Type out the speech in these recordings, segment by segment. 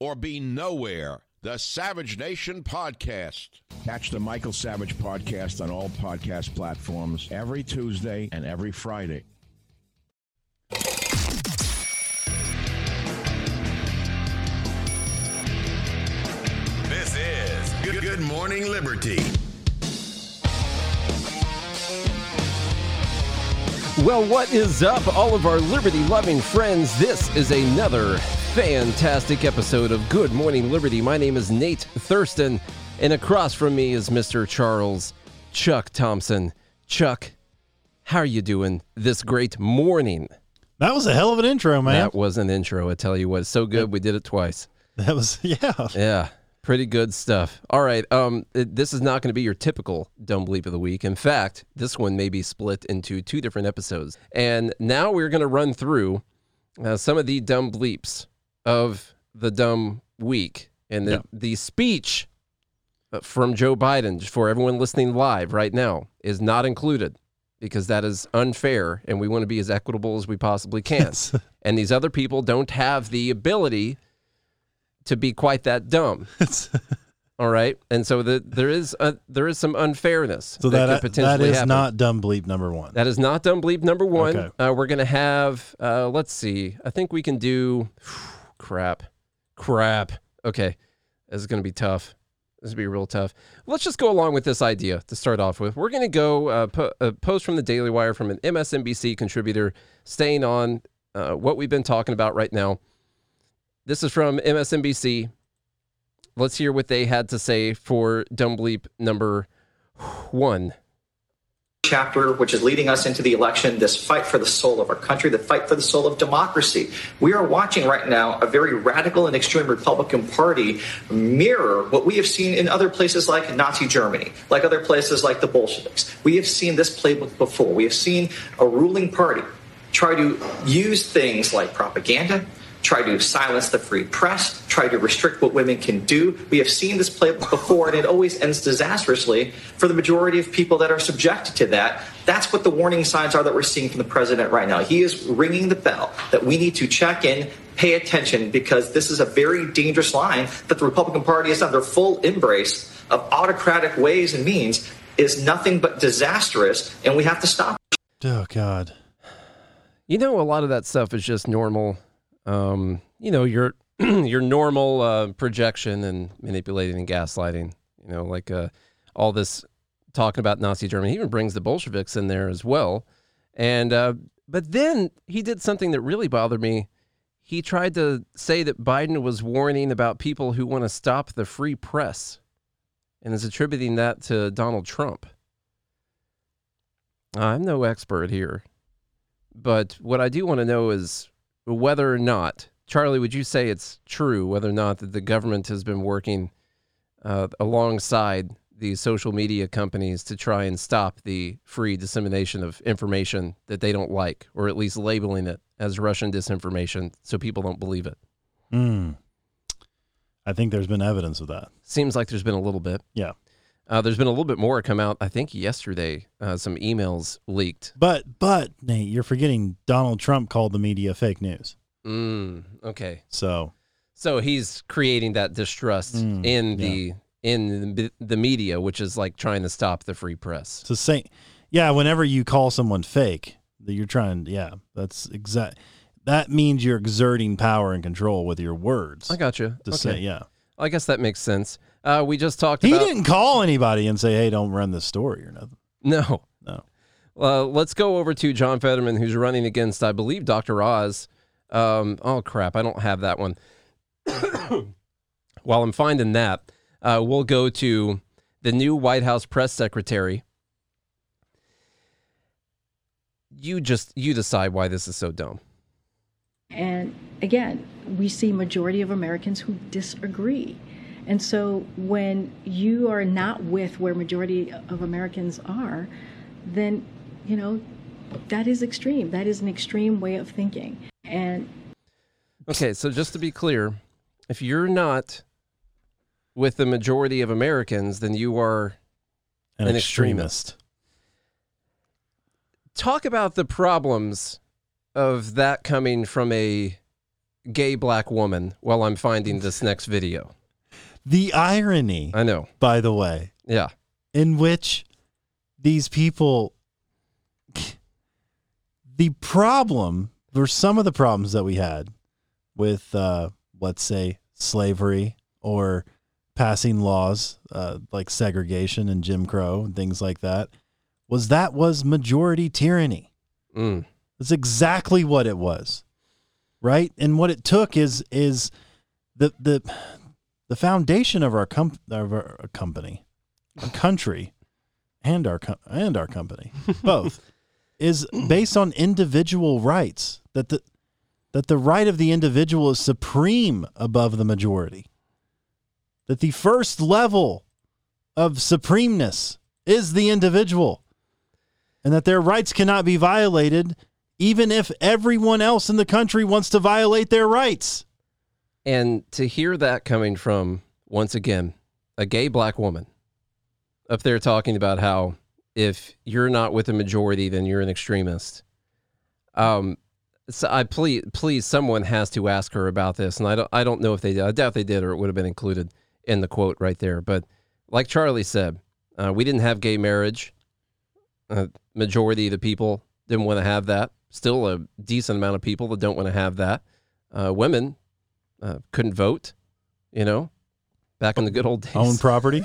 or be nowhere, the Savage Nation podcast. Catch the Michael Savage podcast on all podcast platforms every Tuesday and every Friday. This is Good Morning Liberty. Well, what is up, all of our liberty-loving friends? This is another fantastic episode of Good Morning Liberty. My name is Nate Thurston, and across from me is Mr. Charles Chuck Thompson. Chuck, how are you doing this great morning? That was a hell of an intro, man. That was an intro, I tell you what. So good, we did it twice. That was, yeah. Yeah, pretty good stuff. All right, this is not going to be your typical Dumb Bleep of the Week. In fact, this one may be split into two different episodes. And now we're going to run through some of the Dumb Bleeps of the Dumb Week. And the speech from Joe Biden, for everyone listening live right now, is not included, because that is unfair, and we want to be as equitable as we possibly can. And these other people don't have the ability to be quite that dumb. All right. And so there is some unfairness. So that could potentially that is happen. Not Dumb Bleep number one. That is not Dumb Bleep number one. Okay. We're going to have, let's see. I think we can do crap. Okay. This is going to be tough. This would be real tough. Let's just go along with this idea to start off with. We're going to go post from the Daily Wire from an MSNBC contributor, staying on what we've been talking about right now. This is from MSNBC. Let's hear what they had to say for Dumb Bleep number one. Chapter, which is leading us into the election, this fight for the soul of our country, the fight for the soul of democracy. We are watching right now a very radical and extreme Republican Party mirror what we have seen in other places like Nazi Germany, like other places like the Bolsheviks. We have seen this playbook before. We have seen a ruling party try to use things like propaganda, try to silence the free press, try to restrict what women can do. We have seen this playbook before, and it always ends disastrously for the majority of people that are subjected to that. That's what the warning signs are that we're seeing from the president right now. He is ringing the bell that we need to check in, pay attention, because this is a very dangerous line that the Republican Party is on. Their full embrace of autocratic ways and means is nothing but disastrous, and we have to stop. Oh, God. You know, a lot of that stuff is just normal. You know, your normal projection and manipulating and gaslighting, you know, like all this talking about Nazi Germany. He even brings the Bolsheviks in there as well. And but then he did something that really bothered me. He tried to say that Biden was warning about people who want to stop the free press and is attributing that to Donald Trump. I'm no expert here, but what I do want to know is whether or not, Charlie, would you say it's true, whether or not that the government has been working alongside the social media companies to try and stop the free dissemination of information that they don't like, or at least labeling it as Russian disinformation so people don't believe it? I think there's been evidence of that. Seems like there's been a little bit. Yeah. There's been a little bit more come out, I think, yesterday. Some emails leaked. But Nate, you're forgetting Donald Trump called the media fake news. Okay. So he's creating that distrust in the media, which is like trying to stop the free press. So whenever you call someone fake, that you're trying. Yeah, that's exact. That means you're exerting power and control with your words. I got you. To say, yeah. I guess that makes sense. We just talked about... He didn't call anybody and say, hey, don't run this story or nothing. No. No. Let's go over to John Fetterman, who's running against, I believe, Dr. Oz. Oh, crap. I don't have that one. While I'm finding that, we'll go to the new White House press secretary. You decide why this is so dumb. And again, we see majority of Americans who disagree. And so when you are not with where majority of Americans are, then, you know, that is extreme. That is an extreme way of thinking. And okay, so just to be clear, if you're not with the majority of Americans, then you are an extremist. Talk about the problems of that coming from a gay black woman while I'm finding this next video. The irony, I know, by the way, yeah, in which these people, the problem, or some of the problems that we had with, let's say, slavery or passing laws like segregation and Jim Crow and things like that, was majority tyranny. Mm. That's exactly what it was, right? And what it took is the foundation of our country, and our company, both, is based on individual rights. That the right of the individual is supreme above the majority. That the first level of supremeness is the individual, and that their rights cannot be violated, even if everyone else in the country wants to violate their rights. And to hear that coming from, once again, a gay black woman up there talking about how if you're not with a majority, then you're an extremist. So please, someone has to ask her about this. And I don't know if they did. I doubt they did, or it would have been included in the quote right there. But like Charlie said, we didn't have gay marriage. Majority of the people didn't want to have that. Still a decent amount of people that don't want to have that. Women couldn't vote, you know, back in the good old days. Own property.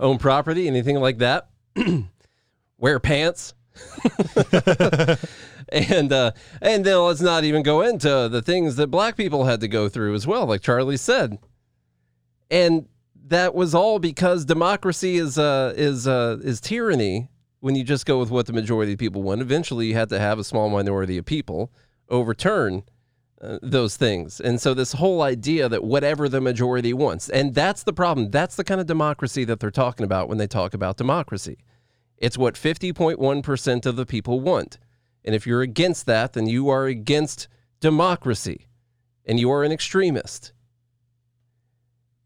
Own property, anything like that. Wear pants. And then let's not even go into the things that black people had to go through as well, like Charlie said. And that was all because democracy is tyranny. When you just go with what the majority of people want, eventually you had to have a small minority of people overturn those things. And so this whole idea that whatever the majority wants, and that's the problem. That's the kind of democracy that they're talking about when they talk about democracy. It's what 50.1% of the people want. And if you're against that, then you are against democracy and you are an extremist.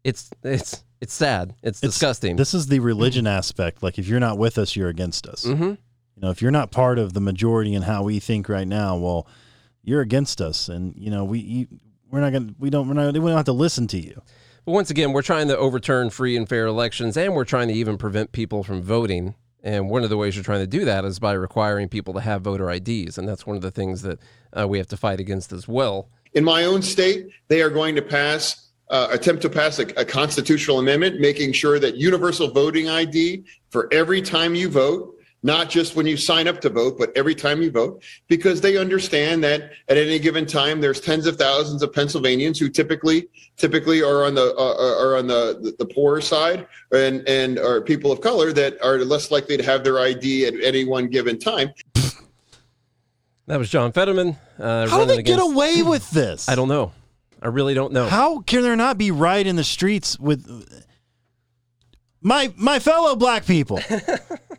It's sad. It's disgusting. This is the religion aspect. Like, if you're not with us, you're against us. Mm-hmm. You know, if you're not part of the majority in how we think right now, well, you're against us, and you know we don't have to listen to you. But once again, we're trying to overturn free and fair elections, and we're trying to even prevent people from voting. And one of the ways you're trying to do that is by requiring people to have voter IDs, and that's one of the things that we have to fight against as well. In my own state, they are going to attempt to pass a constitutional amendment, making sure that universal voting ID for every time you vote, not just when you sign up to vote, but every time you vote, because they understand that at any given time, there's tens of thousands of Pennsylvanians who typically are on the poorer side and are people of color that are less likely to have their ID at any one given time. That was John Fetterman. How did they get away with this? I don't know. I really don't know. How can there not be riot in the streets with my fellow black people?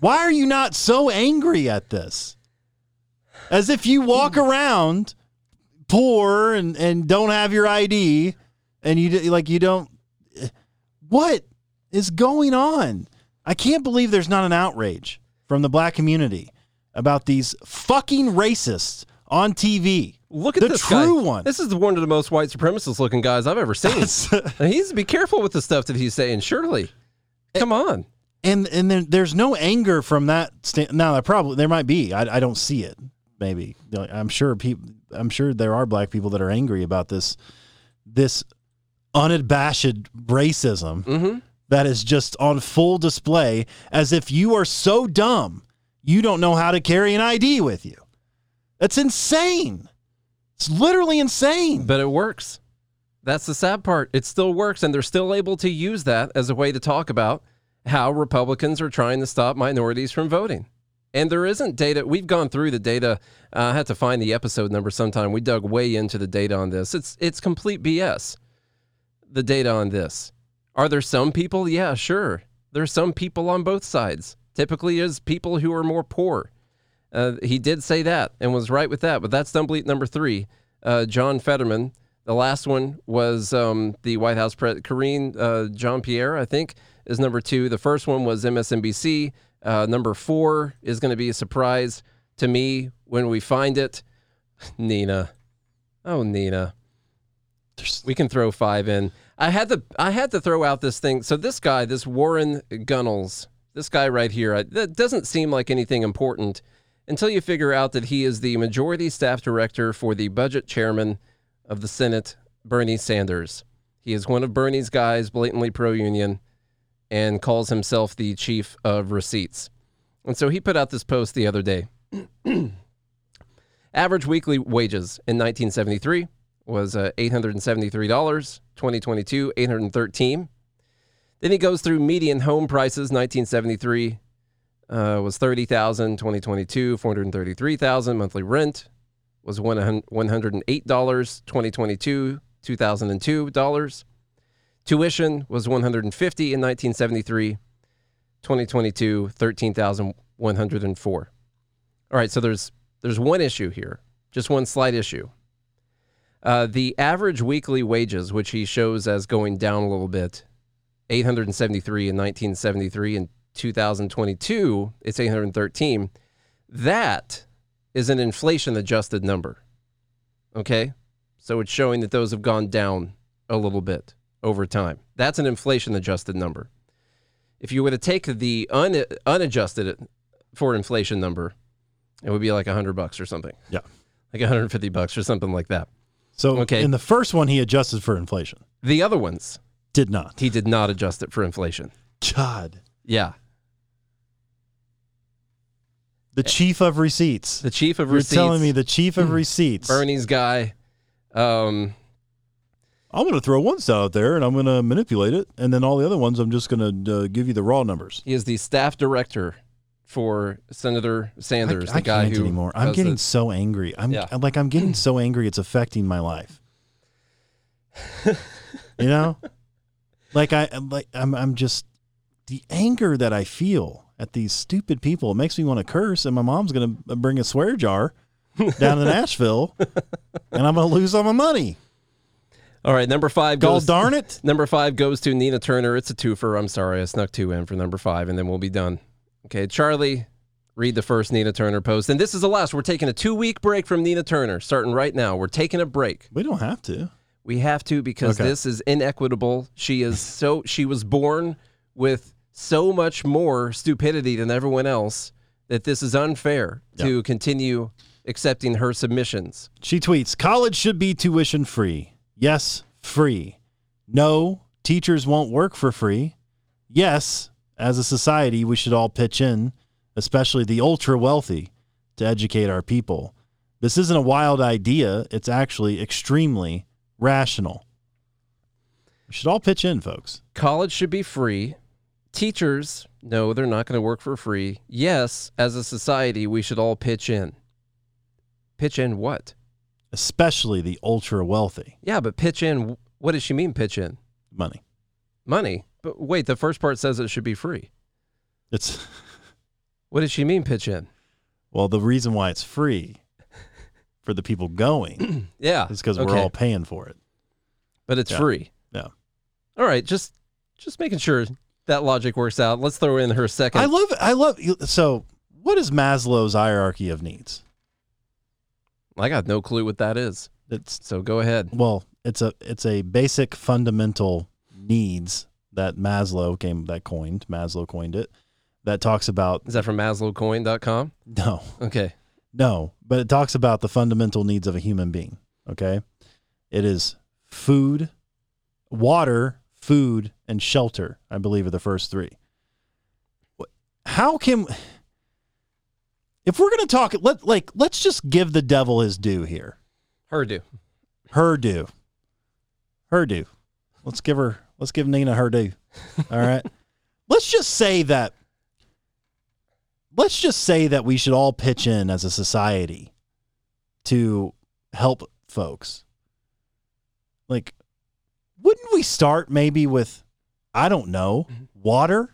Why are you not so angry at this? As if you walk around poor and don't have your ID and you don't. What is going on? I can't believe there's not an outrage from the black community about these fucking racists on TV. Look at this guy. The true one. This is one of the most white supremacist looking guys I've ever seen. He's be careful with the stuff that he's saying. Surely, come on. And then there's no anger from that. Now, that probably there might be. I don't see it. Maybe I'm sure there are black people that are angry about this unabashed racism that is just on full display, as if you are so dumb you don't know how to carry an ID with you. That's insane. It's literally insane. But it works. That's the sad part. It still works, and they're still able to use that as a way to talk about how Republicans are trying to stop minorities from voting. And there isn't data. We've gone through the data. I had to find the episode number sometime. We dug way into the data on this. It's complete BS, the data on this. Are there some people? Yeah, sure. There's some people on both sides. Typically is people who are more poor. He did say that and was right with that, but that's complete number three. John Fetterman. The last one was the White House president, Karine Jean-Pierre, I think, is number two. The first one was MSNBC. Number four is going to be a surprise to me when we find it. Nina. Oh, Nina. We can throw five in. I had to throw out this thing. So this guy, this Warren Gunnels, this guy right here, that doesn't seem like anything important until you figure out that he is the majority staff director for the budget chairman of the Senate, Bernie Sanders. He is one of Bernie's guys, blatantly pro-union, and calls himself the chief of receipts. And so he put out this post the other day. Average weekly wages in 1973 was $873, 2022, $813. Then he goes through median home prices, 1973 was $30,000, 2022, $433,000, monthly rent was $108, 2022, $2,002. Tuition was $150 in 1973, 2022, $13,104. All right, so there's one issue here, just one slight issue. The average weekly wages, which he shows as going down a little bit, $873 in 1973, and 2022, it's $813. That is an inflation-adjusted number, okay? So it's showing that those have gone down a little bit over time. That's an inflation-adjusted number. If you were to take the unadjusted for inflation number, it would be like $100 or something. Yeah. Like $150 or something like that. So okay. In the first one, he adjusted for inflation. The other ones. Did not. He did not adjust it for inflation. God. Yeah. The chief of receipts. The chief of receipts. You're telling me the chief of receipts. Bernie's guy. I'm going to throw one stat out there, and I'm going to manipulate it, and then all the other ones I'm just going to give you the raw numbers. He is the staff director for Senator Sanders, the guy who... I can't anymore. I'm getting so angry. I'm getting so angry it's affecting my life. You know? I'm just... The anger that I feel... at these stupid people. It makes me want to curse, and my mom's going to bring a swear jar down to Nashville, and I'm going to lose all my money. All right, number five goes... God darn it! Number five goes to Nina Turner. It's a twofer. I'm sorry, I snuck two in for number five, and then we'll be done. Okay, Charlie, read the first Nina Turner post. And this is the last. We're taking a 2-week break from Nina Turner, starting right now. We're taking a break. We don't have to. We have to, because this is inequitable. She was born with... so much more stupidity than everyone else that this is unfair to continue accepting her submissions. She tweets, college should be tuition free. Yes, free. No, teachers won't work for free. Yes, as a society, we should all pitch in, especially the ultra wealthy, to educate our people. This isn't a wild idea. It's actually extremely rational. We should all pitch in, folks. College should be free. Teachers, no, they're not going to work for free. Yes, as a society, we should all pitch in. Pitch in what? Especially the ultra wealthy. Yeah, but pitch in, what does she mean pitch in? Money. Money? But wait, the first part says it should be free. It's... What does she mean pitch in? Well, the reason why it's free for the people going is because we're all paying for it. But it's free. Yeah. All right, just making sure... that logic works out. Let's throw in her second. I love. So, what is Maslow's hierarchy of needs? I got no clue what that is. So go ahead. Well, it's a basic fundamental needs that Maslow coined it. That talks about. Is that from MaslowCoin.com? No. Okay. No, but it talks about the fundamental needs of a human being. Okay, it is food, water, food, and shelter, I believe are the first three. How can, if we're going to talk, let's just give the devil his due here. Her due. Her due. Her due. Let's give Nina her due. All right. Let's just say that we should all pitch in as a society to help folks. Like, wouldn't we start maybe with, I don't know, water?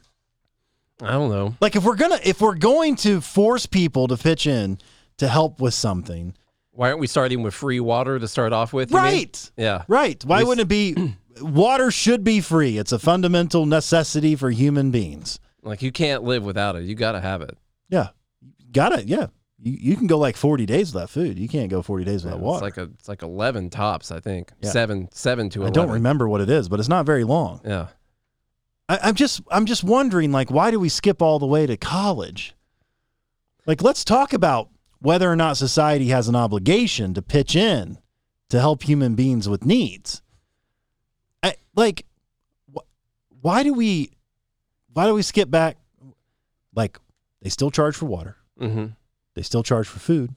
I don't know. Like, if we're going to force people to pitch in to help with something, why aren't we starting with free water to start off with? Right. Yeah. Right. Why wouldn't it be? Water should be free. It's a fundamental necessity for human beings. Like, you can't live without it. You got to have it. Yeah. Got it. Yeah. You can go like 40 days without food. You can't go 40 days without water. It's like 11 tops, I think. Yeah. Seven to 11. I don't remember what it is, but it's not very long. Yeah. I'm just wondering, like, why do we skip all the way to college? Like, let's talk about whether or not society has an obligation to pitch in to help human beings with needs. Why do we skip back? Like, they still charge for water. Mm-hmm. They still charge for food,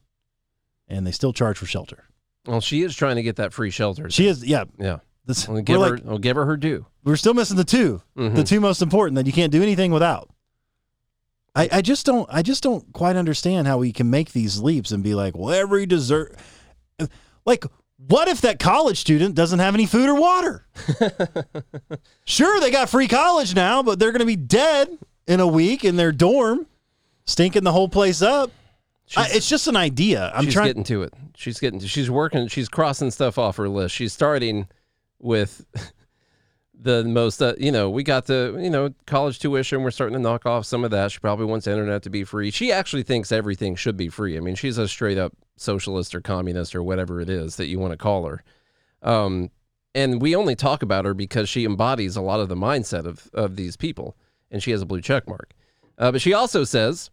and they still charge for shelter. Well, she is trying to get that free shelter. She is, yeah. Yeah. I'll give her her due. We're still missing the two. Mm-hmm. The two most important that you can't do anything without. I just don't quite understand how we can make these leaps and be like, well, every dessert. Like, what if that college student doesn't have any food or water? Sure, they got free college now, but they're going to be dead in a week in their dorm, stinking the whole place up. It's just an idea. She's getting to it. She's working. She's crossing stuff off her list. She's starting with the most, we got the, college tuition. We're starting to knock off some of that. She probably wants the internet to be free. She actually thinks everything should be free. I mean, she's a straight up socialist or communist or whatever it is that you want to call her. And we only talk about her because she embodies a lot of the mindset of these people. And she has a blue check mark. But she also says,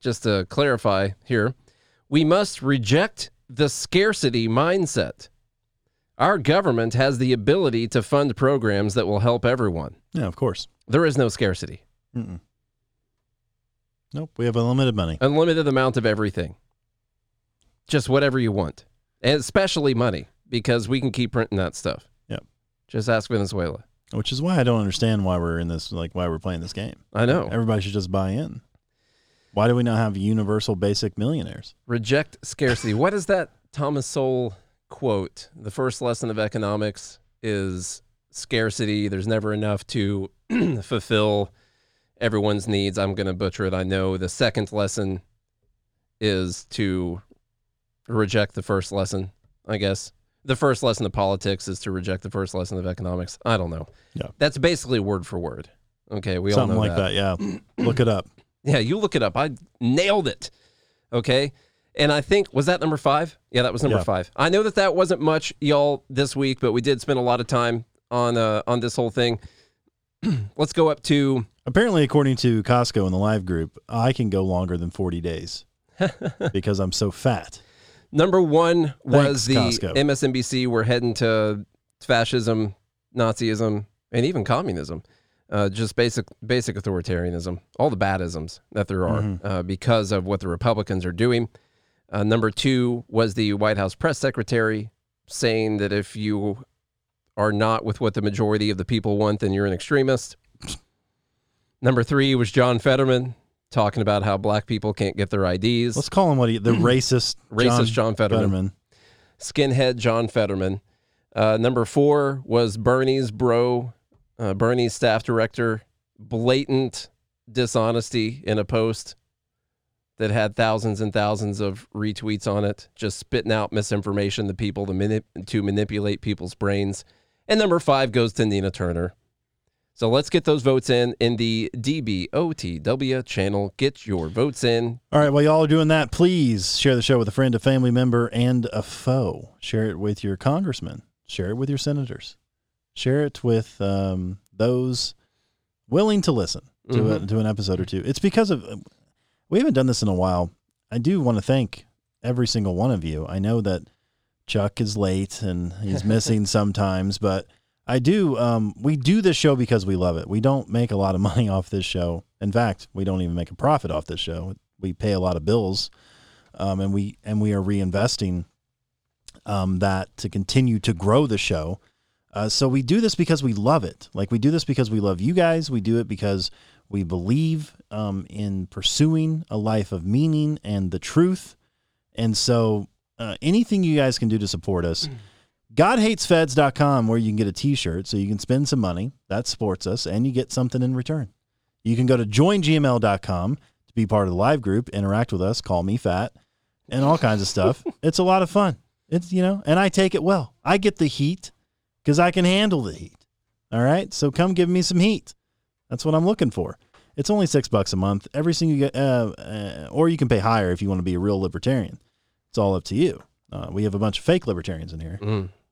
just to clarify here, we must reject the scarcity mindset. Our government has the ability to fund programs that will help everyone. Yeah, of course. There is no scarcity. Mm-mm. Nope, we have unlimited money. Unlimited amount of everything. Just whatever you want, and especially money, because we can keep printing that stuff. Yep. Just ask Venezuela. Which is why I don't understand why we're in this, like, why we're playing this game. I know. Everybody should just buy in. Why do we not have universal basic millionaires? Reject scarcity. What is that Thomas Sowell quote? The first lesson of economics is scarcity. There's never enough to fulfill everyone's needs. I'm going to butcher it, I know. The second lesson is to reject the first lesson, I guess. The first lesson of politics is to reject the first lesson of economics. I don't know. Yeah. That's basically word for word. Okay, we something all know that. Something like that, yeah. Look it up. Yeah, you look it up. I nailed it. Okay. And I think, was that number 5? Yeah, that was number 5. I know that wasn't much, y'all, this week, but we did spend a lot of time on this whole thing. Let's go up to... Apparently, according to Costco in the live group, I can go longer than 40 days because I'm so fat. Number 1 was Costco. MSNBC. We're heading to fascism, Nazism, and even communism. Just basic authoritarianism. All the bad isms that there are because of what the Republicans are doing. Number 2 was the White House press secretary saying that if you are not with what the majority of the people want, then you're an extremist. Number 3 was John Fetterman talking about how black people can't get their IDs. Let's call him the racist John Fetterman. Skinhead John Fetterman. Number 4 was Bernie's bro, Bernie's staff director, blatant dishonesty in a post that had thousands and thousands of retweets on it, just spitting out misinformation to people to manipulate people's brains. And number 5 goes to Nina Turner. So let's get those votes in the DBOTW channel. Get your votes in. All right, while y'all are doing that, please share the show with a friend, a family member, and a foe. Share it with your congressman. Share it with your senators. Share it with those willing to listen to an episode or two. It's because of... We haven't done this in a while. I do want to thank every single one of you. I know that Chuck is late and he's missing sometimes, but I do. We do this show because we love it. We don't make a lot of money off this show. In fact, we don't even make a profit off this show. We pay a lot of bills, and we are reinvesting that to continue to grow the show. So we do this because we love it. Like, we do this because we love you guys. We do it because we believe in pursuing a life of meaning and the truth. And so anything you guys can do to support us, GodHatesFeds.com, where you can get a t-shirt so you can spend some money. That supports us, and you get something in return. You can go to JoinGML.com to be part of the live group, interact with us, call me fat, and all kinds of stuff. It's a lot of fun. It's, you know, and I take it well. I get the heat because I can handle the heat. All right? So come give me some heat. That's what I'm looking for. It's only $6 a month. Every single, or you can pay higher if you want to be a real libertarian. It's all up to you. We have a bunch of fake libertarians in here,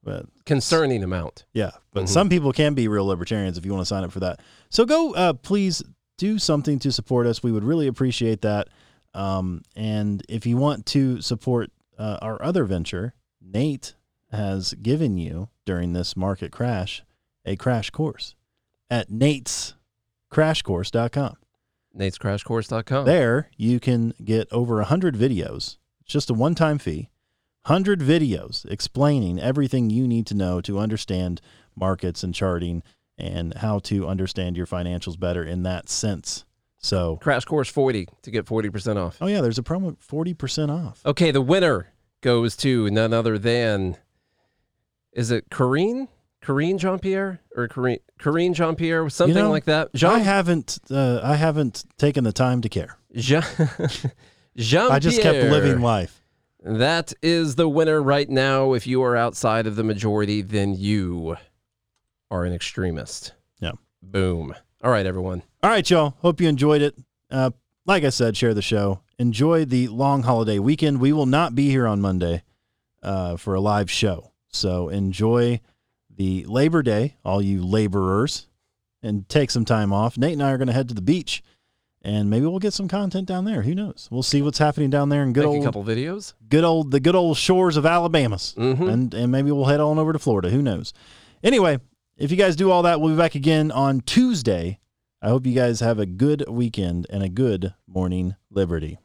but concerning amount. Yeah, but some people can be real libertarians if you want to sign up for that. So go, please do something to support us. We would really appreciate that. And if you want to support our other venture, Nate has given you during this market crash a crash course at natescrashcourse.com. natescrashcourse.com. There you can get over 100 videos. It's just a one-time fee. 100 videos explaining everything you need to know to understand markets and charting and how to understand your financials better in that sense. So Crash Course 40 to get 40% off. Oh yeah, there's a promo 40% off. Okay, the winner goes to none other than, is it Karine? Karine Jean-Pierre or Karine Jean-Pierre, something, you know, like that. I haven't taken the time to care. Jean-Pierre. I just kept living life. That is the winner right now. If you are outside of the majority, then you are an extremist. Yeah. Boom. All right, everyone. All right, y'all. Hope you enjoyed it. Like I said, share the show. Enjoy the long holiday weekend. We will not be here on Monday for a live show. So enjoy the Labor Day, all you laborers, and take some time off. Nate and I are going to head to the beach, and maybe we'll get some content down there. Who knows? We'll see what's happening down there in good old, a couple videos. The good old shores of Alabama, and maybe we'll head on over to Florida. Who knows? Anyway, if you guys do all that, we'll be back again on Tuesday. I hope you guys have a good weekend and a good morning, Liberty.